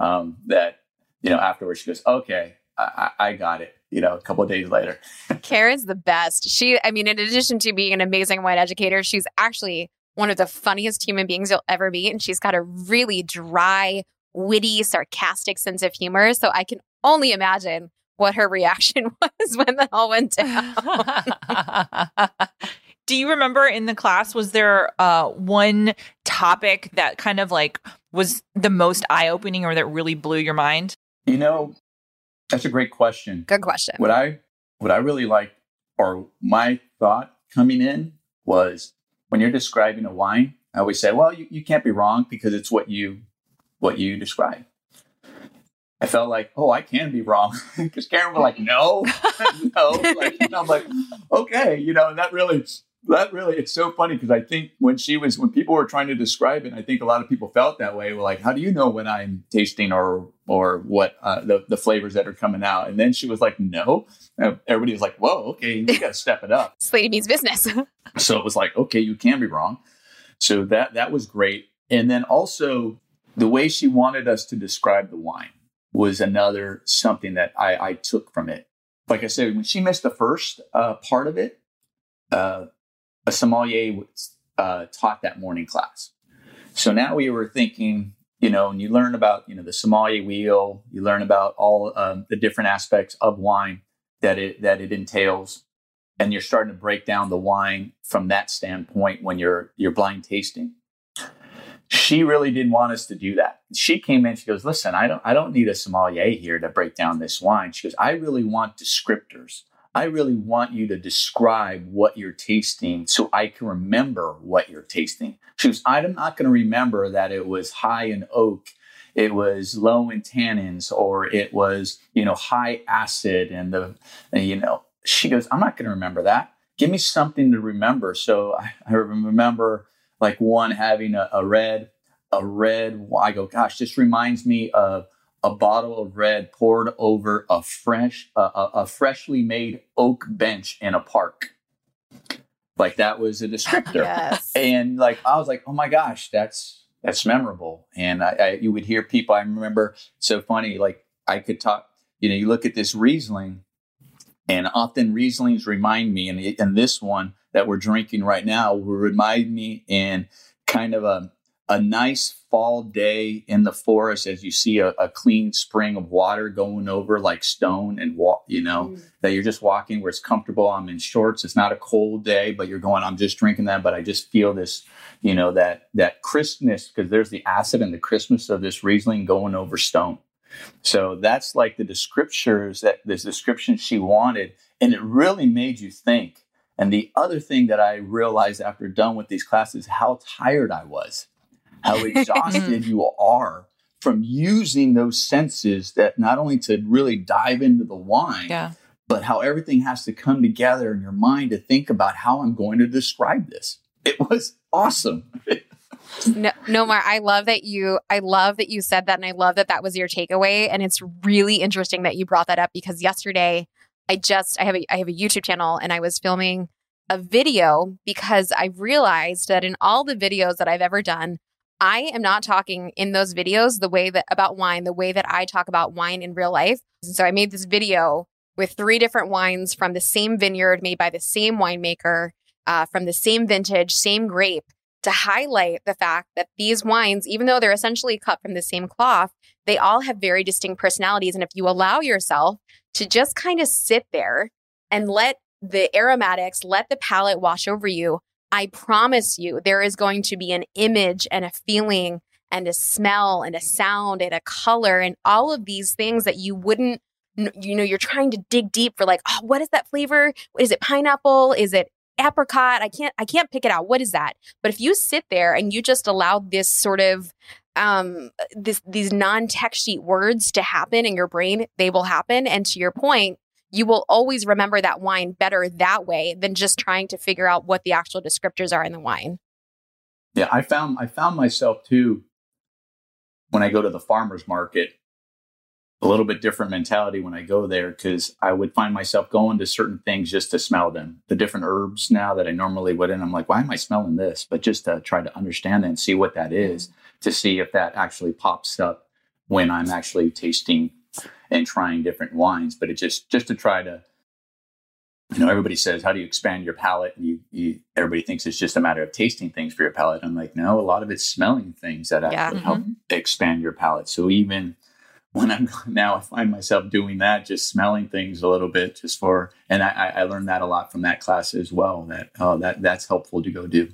um, that, you know, afterwards she goes, okay, I, I got it. You know, a couple of days later. Karen's the best. She, I mean, in addition to being an amazing wine educator, she's actually one of the funniest human beings you'll ever meet. And she's got a really dry, witty, sarcastic sense of humor. So I can only imagine what her reaction was when that all went down. Do you remember in the class, was there uh, one topic that kind of like was the most eye-opening or that really blew your mind? You know, that's a great question. Good question. What I what I really liked, or my thought coming in, was when you're describing a wine, I always say, well, you, you can't be wrong because it's what you what you describe. I felt like, oh, I can be wrong. Because Karen was like, no, no. Like, and I'm like, okay, you know, that really, that really, it's so funny because I think when she was, when people were trying to describe it, I think a lot of people felt that way. Were like, how do you know when I'm tasting or or what uh, the, the flavors that are coming out? And then she was like, no. And everybody was like, whoa, okay, we got to step it up. This lady means business. So it was like, okay, you can be wrong. So that that was great. And then also the way she wanted us to describe the wine was another something that I, I took from it. Like I said, when she missed the first uh, part of it, uh, a sommelier was uh, taught that morning class. So now we were thinking, you know, and you learn about, you know, the sommelier wheel, you learn about all um, the different aspects of wine that it that it entails. And you're starting to break down the wine from that standpoint when you're you're blind tasting. She really didn't want us to do that. She came in, she goes, listen, I don't I don't need a sommelier here to break down this wine. She goes, I really want descriptors. I really want you to describe what you're tasting so I can remember what you're tasting. She goes, I'm not going to remember that it was high in oak, it was low in tannins, or it was, you know, high acid and the, you know, she goes, I'm not going to remember that. Give me something to remember. So I, I remember like one having a, a red, a red, I go, gosh, this reminds me of a bottle of red poured over a fresh, uh, a, a freshly made oak bench in a park. Like that was a descriptor. Yes. And like, I was like, oh my gosh, that's, that's memorable. And I, I, you would hear people, I remember, so funny, like I could talk, you know, you look at this Riesling And often Rieslings remind me, and, and this one that we're drinking right now will remind me in kind of a, a nice fall day in the forest as you see a, a clean spring of water going over like stone and walk, you know, mm. that you're just walking where it's comfortable. I'm in shorts. It's not a cold day, but you're going, I'm just drinking that. But I just feel this, you know, that that crispness, because there's the acid and the crispness of this Riesling going over stone. So that's like the descriptors that this description she wanted. And it really made you think. And the other thing that I realized after done with these classes, how tired I was, how exhausted you are from using those senses that not only to really dive into the wine, yeah. but how everything has to come together in your mind to think about how I'm going to describe this. It was awesome. No, Nomar, I love that you, I love that you said that. And I love that that was your takeaway. And it's really interesting that you brought that up, because yesterday I just, I have a, I have a YouTube channel, and I was filming a video because I realized that in all the videos that I've ever done, I am not talking in those videos the way that about wine, the way that I talk about wine in real life. And so I made this video with three different wines from the same vineyard, made by the same winemaker, uh, from the same vintage, same grape, to highlight the fact that these wines, even though they're essentially cut from the same cloth, they all have very distinct personalities. And if you allow yourself to just kind of sit there and let the aromatics, let the palate wash over you, I promise you there is going to be an image and a feeling and a smell and a sound and a color and all of these things that you wouldn't, you know, you're trying to dig deep for, like, oh, what is that flavor? Is it pineapple? Is it apricot? I can't, I can't pick it out. What is that? But if you sit there and you just allow this sort of, um, this, these non-text sheet words to happen in your brain, they will happen. And to your point, you will always remember that wine better that way than just trying to figure out what the actual descriptors are in the wine. Yeah. I found, I found myself too, when I go to the farmer's market, a little bit different mentality when I go there, because I would find myself going to certain things just to smell them. The different herbs now that I normally wouldn't, I'm like, why am I smelling this? But just to try to understand it and see what that is, to see if that actually pops up when I'm actually tasting and trying different wines. But it just, just to try to, you know, everybody says, how do you expand your palate? And you, you, everybody thinks it's just a matter of tasting things for your palate. I'm like, no, a lot of it's smelling things that actually yeah. mm-hmm. help expand your palate. So even when I'm now, I find myself doing that, just smelling things a little bit, just for, and I, I learned that a lot from that class as well. That oh, that that's helpful to go do.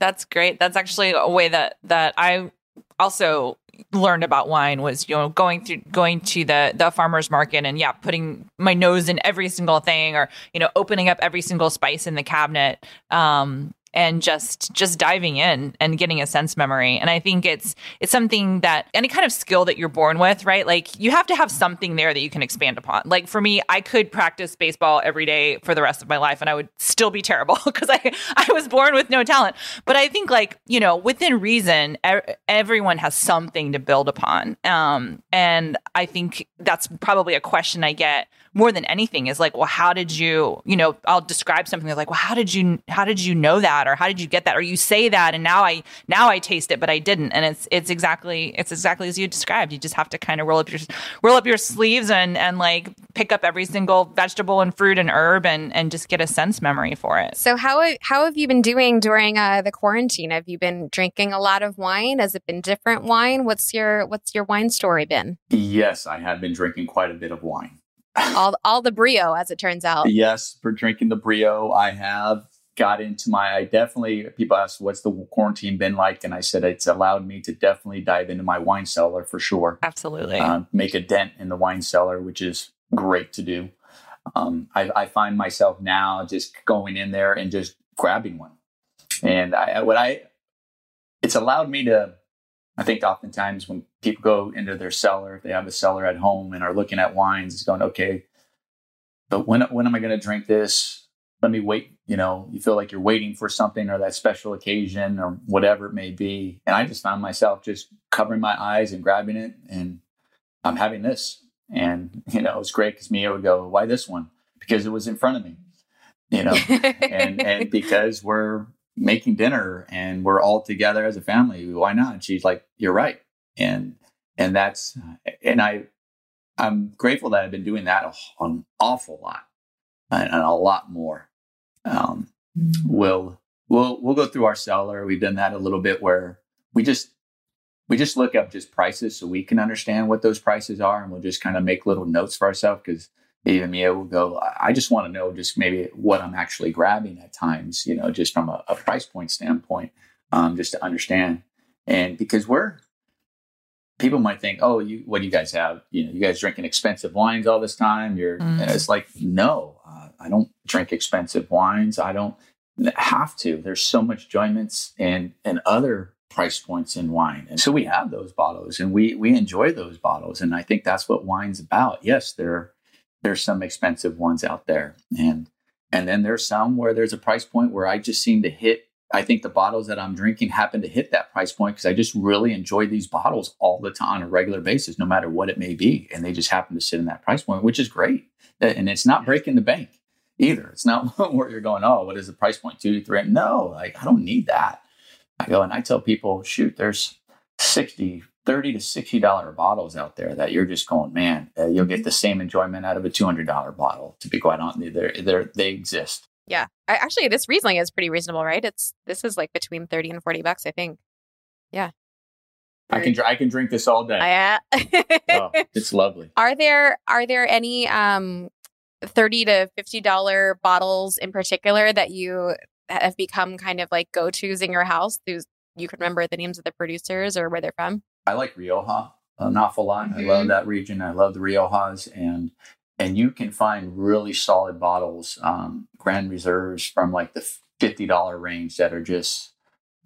That's great. That's actually a way that that I also learned about wine was, you know, going through going to the the farmer's market and yeah, putting my nose in every single thing, or you know, opening up every single spice in the cabinet. Um, And just just diving in and getting a sense memory. And I think it's it's something that any kind of skill that you're born with, right? Like you have to have something there that you can expand upon. Like for me, I could practice baseball every day for the rest of my life and I would still be terrible because I, I was born with no talent. But I think like, you know, within reason, er- everyone has something to build upon. Um, and I think that's probably a question I get more than anything is like, well, how did you, you know, I'll describe something that's like, well, how did you, how did you know that? Or how did you get that? Or you say that, and now I, now I taste it, but I didn't. And it's, it's exactly, it's exactly as you described. You just have to kind of roll up your, roll up your sleeves and, and like pick up every single vegetable and fruit and herb and, and just get a sense memory for it. So how, how have you been doing during uh, the quarantine? Have you been drinking a lot of wine? Has it been different wine? What's your, what's your wine story been? Yes, I have been drinking quite a bit of wine. all all the Brio, as it turns out. Yes, for drinking the Brio. I have got into my, I definitely, people ask, what's the quarantine been like? And I said, it's allowed me to definitely dive into my wine cellar for sure. Absolutely. Um, make a dent in the wine cellar, which is great to do. Um, I, I find myself now just going in there and just grabbing one. And I, what I, it's allowed me to, I think oftentimes when people go into their cellar, if they have a cellar at home and are looking at wines, it's going, okay, but when when am I going to drink this? Let me wait. You know, you feel like you're waiting for something or that special occasion or whatever it may be. And I just found myself just covering my eyes and grabbing it, and I'm having this. And, you know, it was great because Mia would go, why this one? Because it was in front of me, you know, and, and because we're making dinner and we're all together as a family. Why not? And she's like, you're right. And, and that's, and I, I'm grateful that I've been doing that an awful lot. and, and a lot more. Um, we'll we'll we'll go through our cellar. We've done that a little bit where we just we just look up just prices so we can understand what those prices are, and we'll just kind of make little notes for ourselves, because even Mia will go, I just want to know just maybe what I'm actually grabbing at times, you know, just from a, a price point standpoint, um, just to understand. And because we're people might think, oh, you what do you guys have? You know, you guys drinking expensive wines all this time. You're mm. and it's like, no, uh, I don't drink expensive wines. I don't have to. There's so much enjoyments and and other price points in wine. And so we have those bottles and we we enjoy those bottles. And I think that's what wine's about. Yes, there there's some expensive ones out there. And and then there's some where there's a price point where I just seem to hit. I think the bottles that I'm drinking happen to hit that price point because I just really enjoy these bottles all the time on a regular basis, no matter what it may be. And they just happen to sit in that price point, which is great. And it's not breaking the bank either. It's not where you're going, oh, what is the price point? Two, three. No, like, I don't need that. I go and I tell people, shoot, there's sixty, thirty to sixty dollar bottles out there that you're just going, man, uh, you'll get the same enjoyment out of a two hundred dollar bottle. To be quite honest, they're, they're, they exist. Yeah. I, actually, this Riesling is pretty reasonable, right? It's This is like between thirty and forty bucks, I think. Yeah. I can I can drink this all day. I, uh, oh, it's lovely. Are there are there any um, thirty to fifty dollar bottles in particular that you have become kind of like go-tos in your house? Those, you can remember the names of the producers or where they're from? I like Rioja an awful lot. Mm-hmm. I love that region. I love the Riojas. And And you can find really solid bottles, um, Grand Reserves from like the fifty dollar range that are just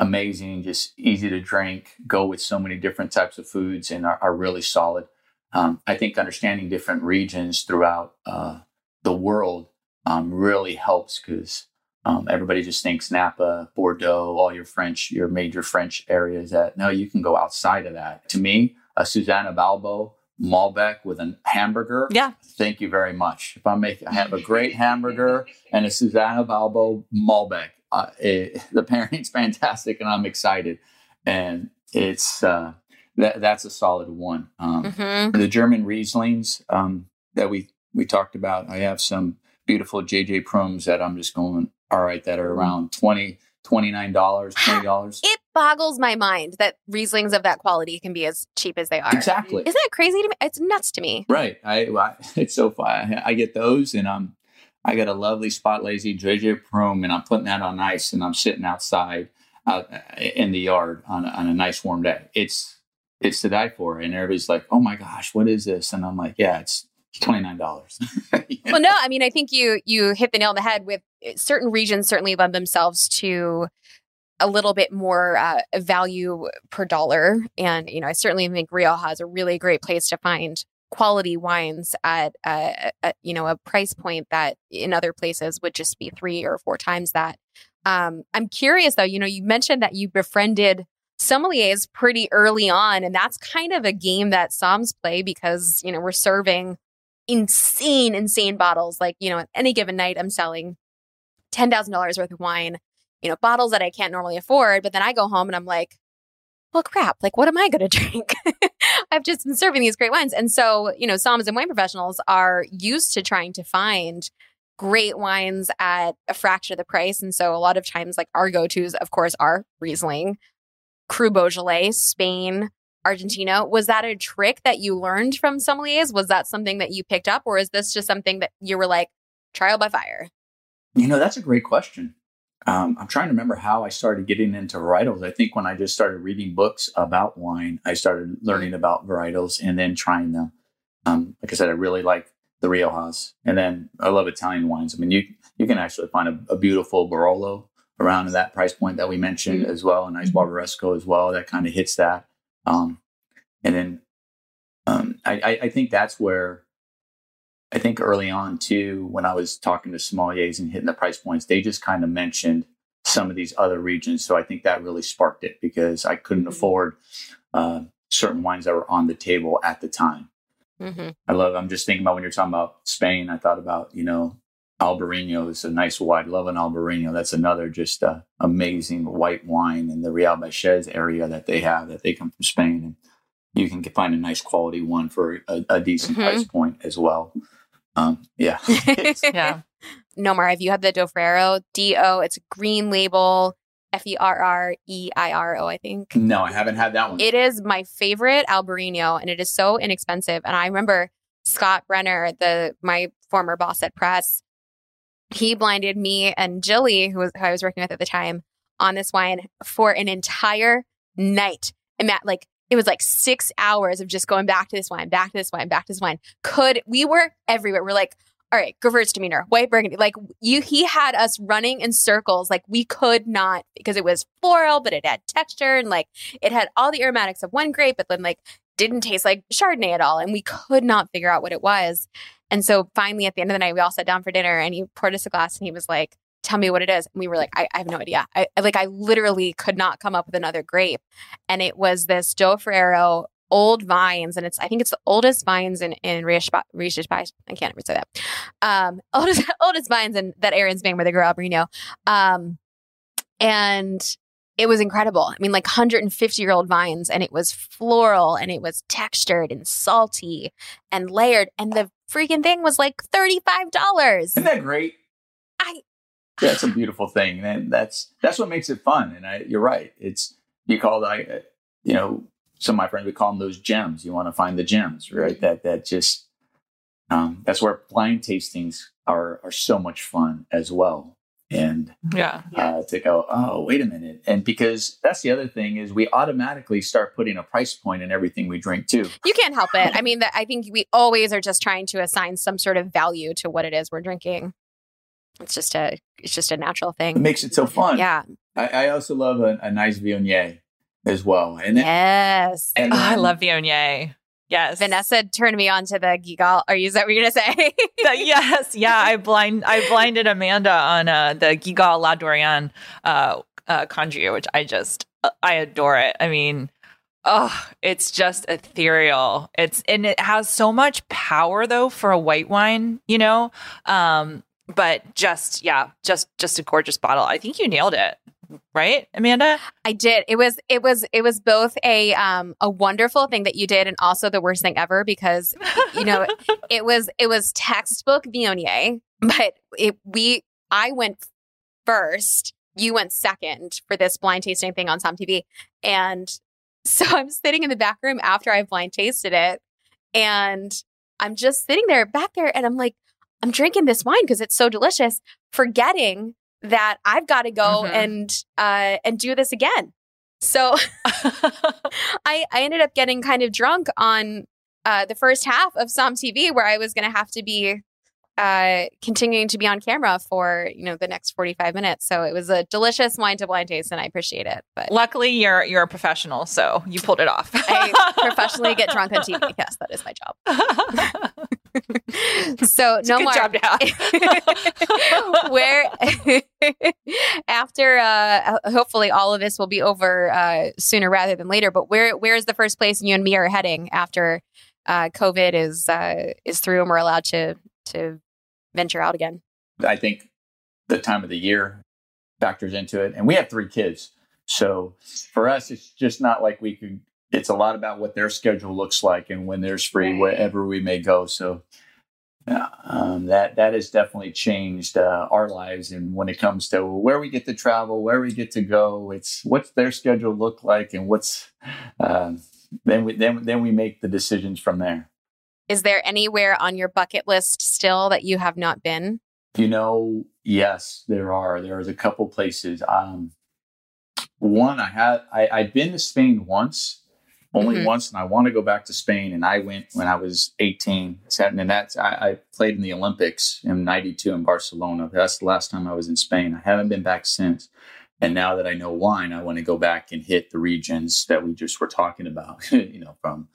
amazing, just easy to drink, go with so many different types of foods and are, are really solid. Um, I think understanding different regions throughout uh, the world um, really helps because um, everybody just thinks Napa, Bordeaux, all your French, your major French areas that, no, you can go outside of that. To me, uh, Susanna Balbo, Malbec with a hamburger. Yeah. Thank you very much. If I make, I have a great hamburger and a Susanna Balbo Malbec. Uh, it, the pairing's fantastic, and I'm excited. And it's uh, that that's a solid one. Um, mm-hmm. The German Rieslings um, that we we talked about. I have some beautiful J J. Prüms that I'm just going, all right, that are around twenty dollars, twenty-nine dollars, twenty dollars. It boggles my mind that Rieslings of that quality can be as cheap as they are. Exactly. Isn't that crazy to me? It's nuts to me. Right. I, I It's so fun. I get those and I'm, I got a lovely spot lazy J J. Prüm and I'm putting that on ice and I'm sitting outside out in the yard on a, on a nice warm day. It's, it's to die for. And everybody's like, oh my gosh, what is this? And I'm like, yeah, it's twenty-nine dollars. You know? Well, no, I mean, I think you you hit the nail on the head with certain regions certainly lend themselves to a little bit more uh, value per dollar. And, you know, I certainly think Rioja is a really great place to find quality wines at, uh, at, you know, a price point that in other places would just be three or four times that. Um, I'm curious, though, you know, you mentioned that you befriended sommeliers pretty early on, and that's kind of a game that somms play because, you know, we're serving insane, insane bottles. Like, you know, at any given night, I'm selling ten thousand dollars worth of wine, you know, bottles that I can't normally afford. But then I go home and I'm like, well, crap, like, what am I going to drink? I've just been serving these great wines. And so, you know, somms and wine professionals are used to trying to find great wines at a fraction of the price. And so a lot of times, like, our go-tos, of course, are Riesling, Cru Beaujolais, Spain, Argentina. Was that a trick that you learned from sommeliers? Was that something that you picked up? Or is this just something that you were like, trial by fire? You know, that's a great question. Um, I'm trying to remember how I started getting into varietals. I think when I just started reading books about wine, I started learning about varietals and then trying them. Um, like I said, I really like the Riojas. And then I love Italian wines. I mean, you you can actually find a, a beautiful Barolo around that price point that we mentioned mm-hmm. as well. A nice Barberesco as well. That kind of hits that. Um, and then um, I, I think that's where I think early on, too, when I was talking to sommeliers and hitting the price points, they just kind of mentioned some of these other regions. So I think that really sparked it because I couldn't mm-hmm. afford uh, certain wines that were on the table at the time. Mm-hmm. I love I'm just thinking about when you're talking about Spain, I thought about, you know, Albariño is a nice wine. Love an Albariño. That's another just uh, amazing white wine in the Real Baixez area that they have, that they come from Spain. And you can find a nice quality one for a, a decent mm-hmm. price point as well. Um, yeah. Yeah. Nomar, have you had the Do Ferreiro? D O It's a green label. F E R R E I R O, I think. No, I haven't had that one. It is my favorite Albariño, and it is so inexpensive. And I remember Scott Brenner, the my former boss at Press, he blinded me and Jilly, who, was, who I was working with at the time, on this wine for an entire night. And that, like, it was like six hours of just going back to this wine, back to this wine, back to this wine. Could we were everywhere. We're like, all right, Gewurztraminer, demeanor, white Burgundy. Like you, he had us running in circles. Like we could not, because it was floral, but it had texture and like it had all the aromatics of one grape, but then like didn't taste like Chardonnay at all. And we could not figure out what it was. And so finally at the end of the night, we all sat down for dinner and he poured us a glass and he was like, tell me what it is. And we were like, I, I have no idea. I like, I literally could not come up with another grape. And it was this Do Ferreiro old vines, and it's I think it's the oldest vines in in Rioja. I can't ever say that. Um, oldest oldest vines in that area in Spain where they grow Albariño. Um, and it was incredible. I mean, like one hundred fifty year old vines, and it was floral, and it was textured and salty and layered, and the freaking thing was like thirty-five dollars. Isn't that great? I. Yeah, it's a beautiful thing, and that's that's what makes it fun. And I, you're right. It's you call I, you know. Some of my friends, we call them those gems. You want to find the gems, right? That that just, um, that's where blind tastings are are so much fun as well. And yeah, uh, to go, oh, wait a minute. And because that's the other thing is we automatically start putting a price point in everything we drink too. You can't help it. I mean, the, I think we always are just trying to assign some sort of value to what it is we're drinking. It's just a, it's just a natural thing. It makes it so fun. Yeah. I, I also love a, a nice Viognier as well. And then, yes. And then, oh, I love Viognier. Yes. Vanessa turned me on to the Guigal. Are you, is that what you're going to say? the, yes. Yeah. I blind, I blinded Amanda on uh, the Guigal La Dorian uh, uh, Conjure, which I just, I adore it. I mean, oh, it's just ethereal. It's, and it has so much power though for a white wine, you know? Um, but just, yeah, just, just a gorgeous bottle. I think you nailed it. Right, Amanda? I did. It was it was it was both a um a wonderful thing that you did and also the worst thing ever because you know it, it was it was textbook Viognier, but it we I went first, you went second for this blind tasting thing on Som T V. And so I'm sitting in the back room after I blind tasted it and I'm just sitting there back there and I'm like, I'm drinking this wine because it's so delicious, forgetting that I've got to go mm-hmm. and uh, and do this again. So I, I ended up getting kind of drunk on uh, the first half of Som T V, where I was going to have to be uh, continuing to be on camera for you know the next forty-five minutes. So it was a delicious wine to blind taste, and I appreciate it. But luckily, you're you're a professional, so you pulled it off. I professionally get drunk on T V. Yes, that is my job. So no more job where after uh hopefully all of this will be over uh sooner rather than later, but where where is the first place you and me are heading after uh COVID is uh is through and we're allowed to to venture out again? I think the time of the year factors into it, and we have three kids, so for us it's just not like we could. It's a lot about what their schedule looks like and when there's free, wherever we may go. So um, that that has definitely changed uh, our lives. And when it comes to where we get to travel, where we get to go, it's what's their schedule look like and what's uh, then we then then we make the decisions from there. Is there anywhere on your bucket list still that you have not been? You know, yes, there are. There's a couple places. Um, one I had, I, I've been to Spain once. Only mm-hmm. once, and I want to go back to Spain. And I went when I was eighteen. And that's I, I played in the Olympics in ninety-two in Barcelona. That's the last time I was in Spain. I haven't been back since. And now that I know wine, I want to go back and hit the regions that we just were talking about, you know, from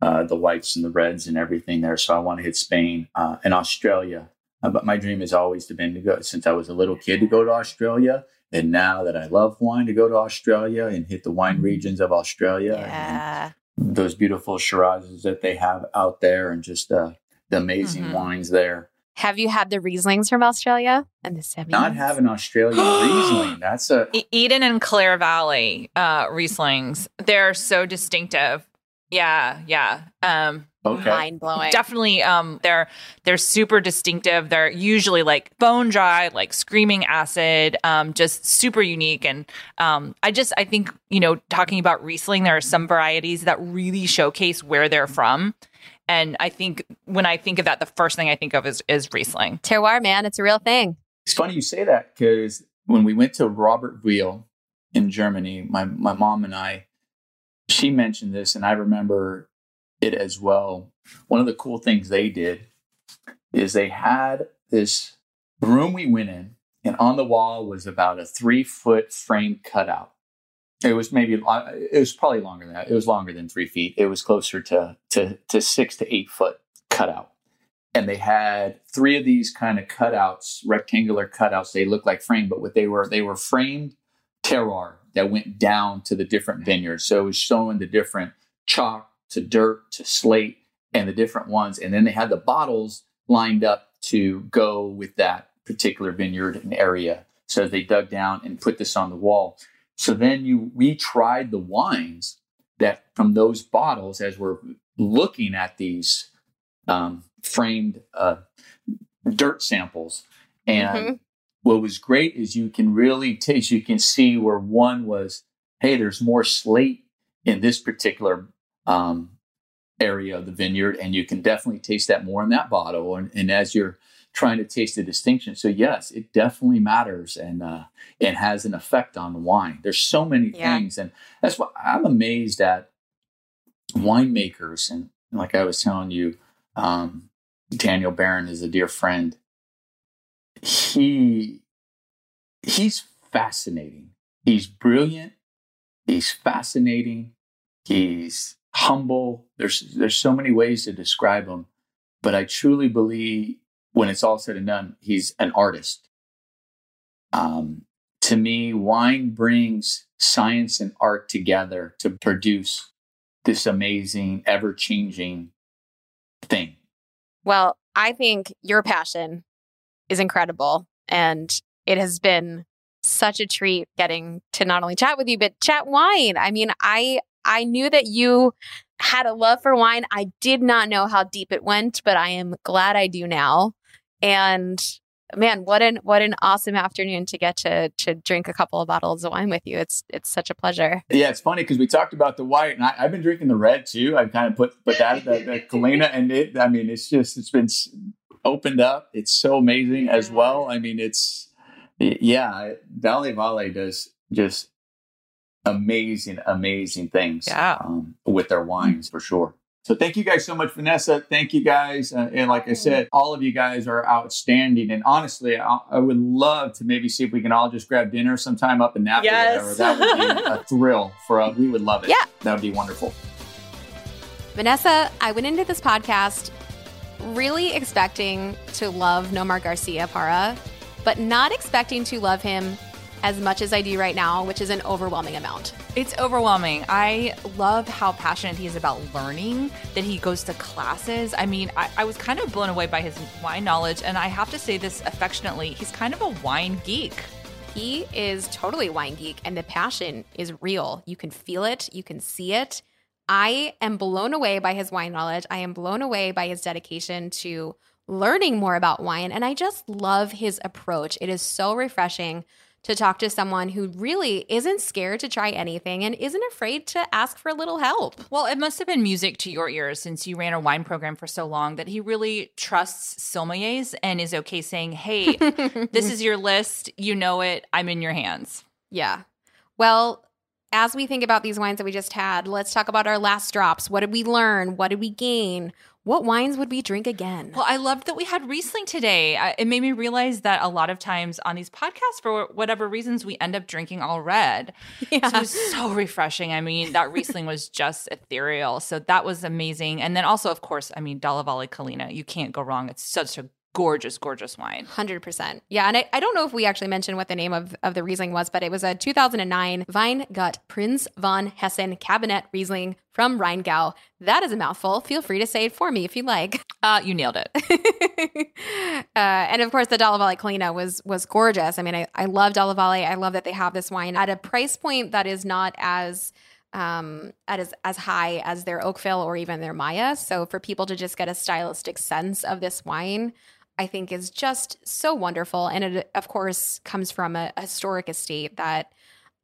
uh, the whites and the reds and everything there. So I want to hit Spain uh, and Australia. Uh, but my dream has always been to go since I was a little kid to go to Australia. And now that I love wine, to go to Australia and hit the wine regions of Australia, yeah. and those beautiful Shirazes that they have out there, and just uh, the amazing mm-hmm. wines there. Have you had the Rieslings from Australia and the Semillons? Not have an Australian Riesling. That's a Eden and Clare Valley uh, Rieslings. They're so distinctive. Yeah, yeah. Um, okay. Mind blowing. Definitely. Um, they're they're super distinctive. They're usually like bone dry, like screaming acid. Um, just super unique. And um, I just I think you know talking about Riesling, there are some varieties that really showcase where they're from. And I think when I think of that, the first thing I think of is is Riesling. Terroir, man, it's a real thing. It's funny you say that because when we went to Robert Weil in Germany, my my mom and I. She mentioned this, and I remember it as well. One of the cool things they did is they had this room we went in, and on the wall was about a three-foot frame cutout. It was maybe it was probably longer than that. It was longer than three feet. It was closer to to, to six to eight foot cutout. And they had three of these kind of cutouts, rectangular cutouts. They looked like frame, but what they were they were framed terroir that went down to the different vineyards. So it was showing the different chalk to dirt to slate and the different ones. And then they had the bottles lined up to go with that particular vineyard and area. So they dug down and put this on the wall. So then you we tried the wines that from those bottles as we're looking at these um, framed uh, dirt samples. And mm-hmm. What was great is you can really taste, you can see where one was, hey, there's more slate in this particular um, area of the vineyard. And you can definitely taste that more in that bottle. And, and as you're trying to taste the distinction. So yes, it definitely matters and uh, it has an effect on the wine. There's so many yeah. things. And that's why I'm amazed at winemakers. And like I was telling you, um, Daniel Barron is a dear friend. He, he's fascinating. He's brilliant. He's fascinating. He's humble. There's, there's so many ways to describe him, but I truly believe when it's all said and done, he's an artist. Um, to me, wine brings science and art together to produce this amazing, ever-changing thing. Well, I think your passion is incredible. And it has been such a treat getting to not only chat with you, but chat wine. I mean, I I knew that you had a love for wine. I did not know how deep it went, but I am glad I do now. And man, what an what an awesome afternoon to get to to drink a couple of bottles of wine with you. It's it's such a pleasure. Yeah, it's funny because we talked about the white, and I, I've been drinking the red too. I've kind of put put that at the Kalina, and it. I mean, it's just it's been. opened up. It's so amazing yeah. as well. I mean, it's, yeah, Dalla Valle does just amazing, amazing things yeah. um, with their wines for sure. So thank you guys so much, Vanessa. Thank you guys. Uh, and like I said, all of you guys are outstanding. And honestly, I, I would love to maybe see if we can all just grab dinner sometime up in Napa yes. or whatever. That would be a thrill for us. We would love it. Yeah. That would be wonderful. Vanessa, I went into this podcast really expecting to love Nomar Garciaparra, but not expecting to love him as much as I do right now, which is an overwhelming amount. It's overwhelming. I love how passionate he is about learning, that he goes to classes. I mean, I, I was kind of blown away by his wine knowledge, and I have to say this affectionately, he's kind of a wine geek. He is totally a wine geek, and the passion is real. You can feel it. You can see it. I am blown away by his wine knowledge. I am blown away by his dedication to learning more about wine. And I just love his approach. It is so refreshing to talk to someone who really isn't scared to try anything and isn't afraid to ask for a little help. Well, it must have been music to your ears since you ran a wine program for so long that he really trusts sommeliers and is okay saying, hey, this is your list. You know it. I'm in your hands. Yeah. Well, as we think about these wines that we just had, let's talk about our last drops. What did we learn? What did we gain? What wines would we drink again? Well, I loved that we had Riesling today. I, it made me realize that a lot of times on these podcasts, for whatever reasons, we end up drinking all red. Yeah. So it was so refreshing. I mean, that Riesling was just ethereal. So that was amazing. And then also, of course, I mean, Dalla Valle Kalina, you can't go wrong. It's such a gorgeous, gorgeous wine. one hundred percent. Yeah. And I, I don't know if we actually mentioned what the name of, of the Riesling was, but it was a two thousand nine Weingut Prinz von Hessen Cabinet Riesling from Rheingau. That is a mouthful. Feel free to say it for me if you like. Uh, you nailed it. uh, and of course, the Dalla Valle Kalina was, was gorgeous. I mean, I, I love Dalla Valle. I love that they have this wine at a price point that is not as um, at as, as high as their Oakville or even their Maya. So for people to just get a stylistic sense of this wine, I think is just so wonderful. And it, of course, comes from a, a historic estate that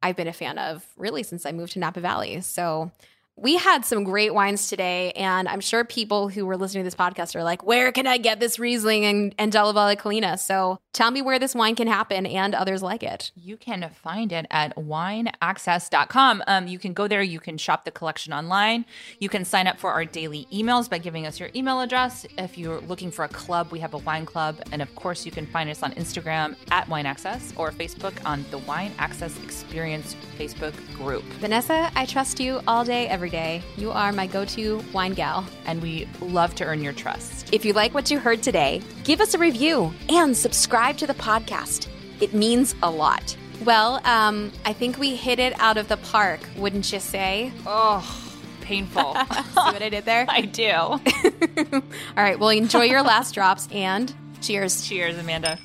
I've been a fan of really since I moved to Napa Valley. So we had some great wines today, and I'm sure people who were listening to this podcast are like, where can I get this Riesling and, and Dalla Valle Kalina? So tell me where this wine can happen and others like it. You can find it at wine access dot com. Um, you can go there. You can shop the collection online. You can sign up for our daily emails by giving us your email address. If you're looking for a club, we have a wine club. And, of course, you can find us on Instagram at wineaccess or Facebook on the Wine Access Experience Facebook group. Vanessa, I trust you all day, every day. You are my go-to wine gal. And we love to earn your trust. If you like what you heard today, give us a review and subscribe to the podcast. It means a lot. Well, um, I think we hit it out of the park, wouldn't you say? Oh, painful. See what I did there? I do. All right. Well, enjoy your last drops and cheers. Cheers, Amanda.